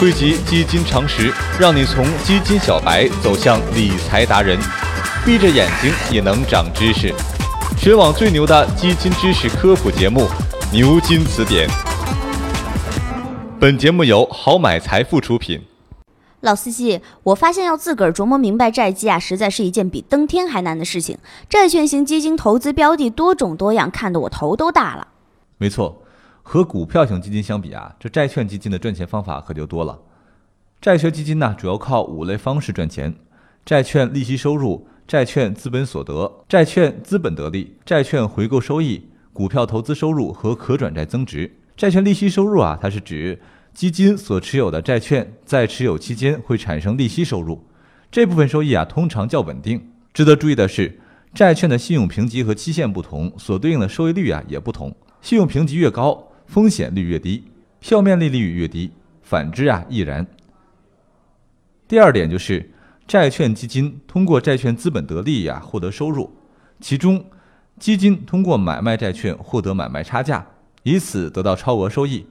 汇集基金常识，让你从基金小白走向理财达人，闭着眼睛也能长知识。全网最牛的基金知识科普节目《牛津词典》。本节目由好买财富出品。老司机，我发现要自个儿琢磨明白债基啊，实在是一件比登天还难的事情。债券型基金投资标的多种多样，看得我头都大了。没错，和股票型基金相比啊，这债券基金的赚钱方法可就多了。债券基金呢，主要靠5类方式赚钱：债券利息收入、债券资本所得、债券资本得利、债券回购收益、股票投资收入和可转债增值。债券利息收入啊，它是指基金所持有的债券在持有期间会产生利息收入，这部分收益啊通常较稳定。值得注意的是，债券的信用评级和期限不同，所对应的收益率啊也不同。信用评级越高，风险率越低，票面利率越低，反之啊亦然。第二点就是，债券基金通过债券资本得利啊获得收入，其中基金通过买卖债券获得买卖差价，以此得到超额收益。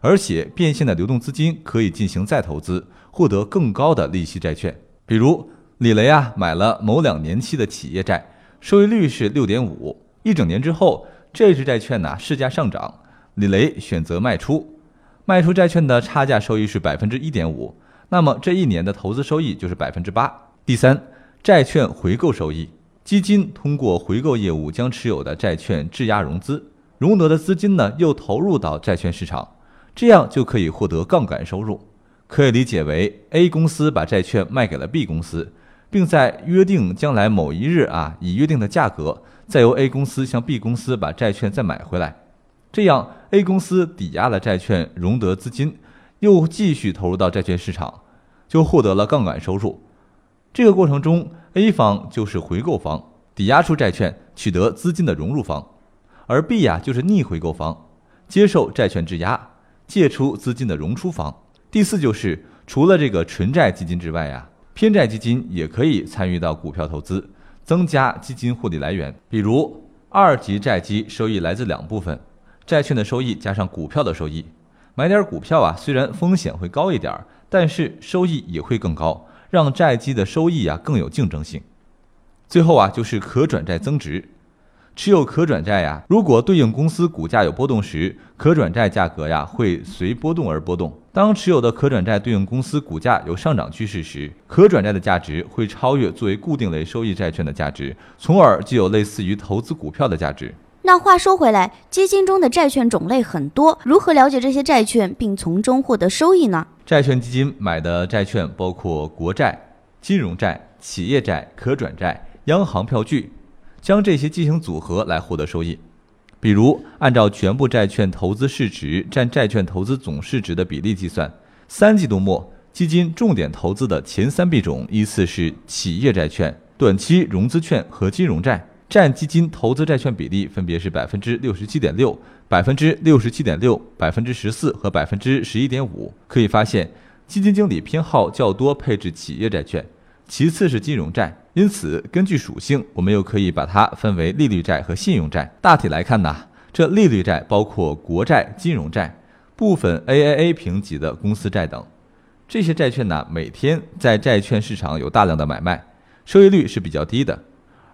而且变现的流动资金可以进行再投资，获得更高的利息债券。比如李雷啊买了某2年期的企业债，收益率是 6.5%， 一整年之后这支债券呢市价上涨，李雷选择卖出，卖出债券的差价收益是 1.5%， 那么这一年的投资收益就是 8%。 第三，债券回购收益，基金通过回购业务将持有的债券质押融资，融得的资金呢又投入到债券市场，这样就可以获得杠杆收入。可以理解为 A 公司把债券卖给了 B 公司，并在约定将来某一日啊，以约定的价格再由 A 公司向 B 公司把债券再买回来，这样 A 公司抵押了债券融得资金又继续投入到债券市场，就获得了杠杆收入。这个过程中 A 方就是回购方，抵押出债券取得资金的融入方，而 B 啊就是逆回购方，接受债券质押，借出资金的融出方。第四就是，除了这个纯债基金之外啊，偏债基金也可以参与到股票投资，增加基金获利来源。比如2级债基收益来自2部分，债券的收益加上股票的收益。买点股票啊，虽然风险会高一点，但是收益也会更高，让债基的收益啊更有竞争性。最后啊，就是可转债增值。持有可转债呀，如果对应公司股价有波动时，可转债价格呀会随波动而波动。当持有的可转债对应公司股价有上涨趋势时，可转债的价值会超越作为固定类收益债券的价值，从而具有类似于投资股票的价值。那话说回来，基金中的债券种类很多，如何了解这些债券并从中获得收益呢？债券基金买的债券包括国债、金融债、企业债、可转债、央行票据，将这些进行组合来获得收益。比如按照全部债券投资市值占债券投资总市值的比例计算，3季度末基金重点投资的前3币种依次是企业债券、短期融资券和金融债，占基金投资债券比例分别是 67.6%、 67.6%、 14% 和 11.5%。 可以发现，基金经理偏好较多配置企业债券，其次是金融债，因此根据属性我们又可以把它分为利率债和信用债。大体来看呢，这利率债包括国债、金融债、部分 AAA 评级的公司债等。这些债券呢，每天在债券市场有大量的买卖，收益率是比较低的。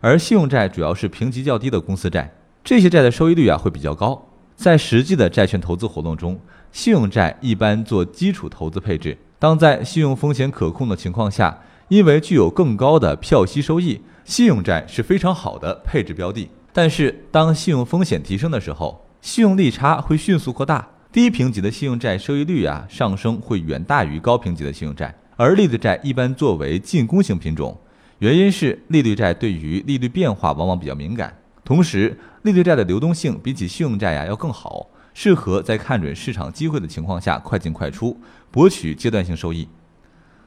而信用债主要是评级较低的公司债，这些债的收益率啊会比较高。在实际的债券投资活动中，信用债一般做基础投资配置，当在信用风险可控的情况下，因为具有更高的票息收益，信用债是非常好的配置标的。但是当信用风险提升的时候，信用利差会迅速扩大，低评级的信用债收益率啊上升会远大于高评级的信用债。而利率债一般作为进攻型品种，原因是利率债对于利率变化往往比较敏感，同时利率债的流动性比起信用债啊要更好，适合在看准市场机会的情况下快进快出，博取阶段性收益。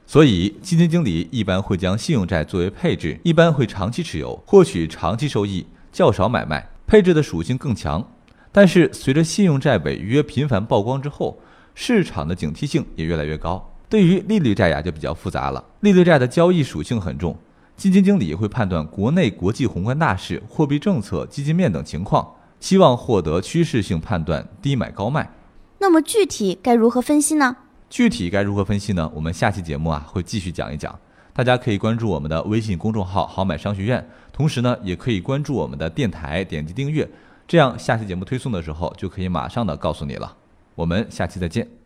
所以基金经理一般会将信用债作为配置，一般会长期持有，获取长期收益，较少买卖，配置的属性更强。但是随着信用债违约频繁曝光之后，市场的警惕性也越来越高。对于利率债呀，就比较复杂了，利率债的交易属性很重，基金经理会判断国内国际宏观大势、货币政策、基金面等情况，希望获得趋势性判断，低买高卖。那么具体该如何分析呢？具体该如何分析呢？我们下期节目会继续讲一讲。大家可以关注我们的微信公众号“好买商学院”，同时呢也可以关注我们的电台，点击订阅，这样下期节目推送的时候就可以马上的告诉你了。我们下期再见。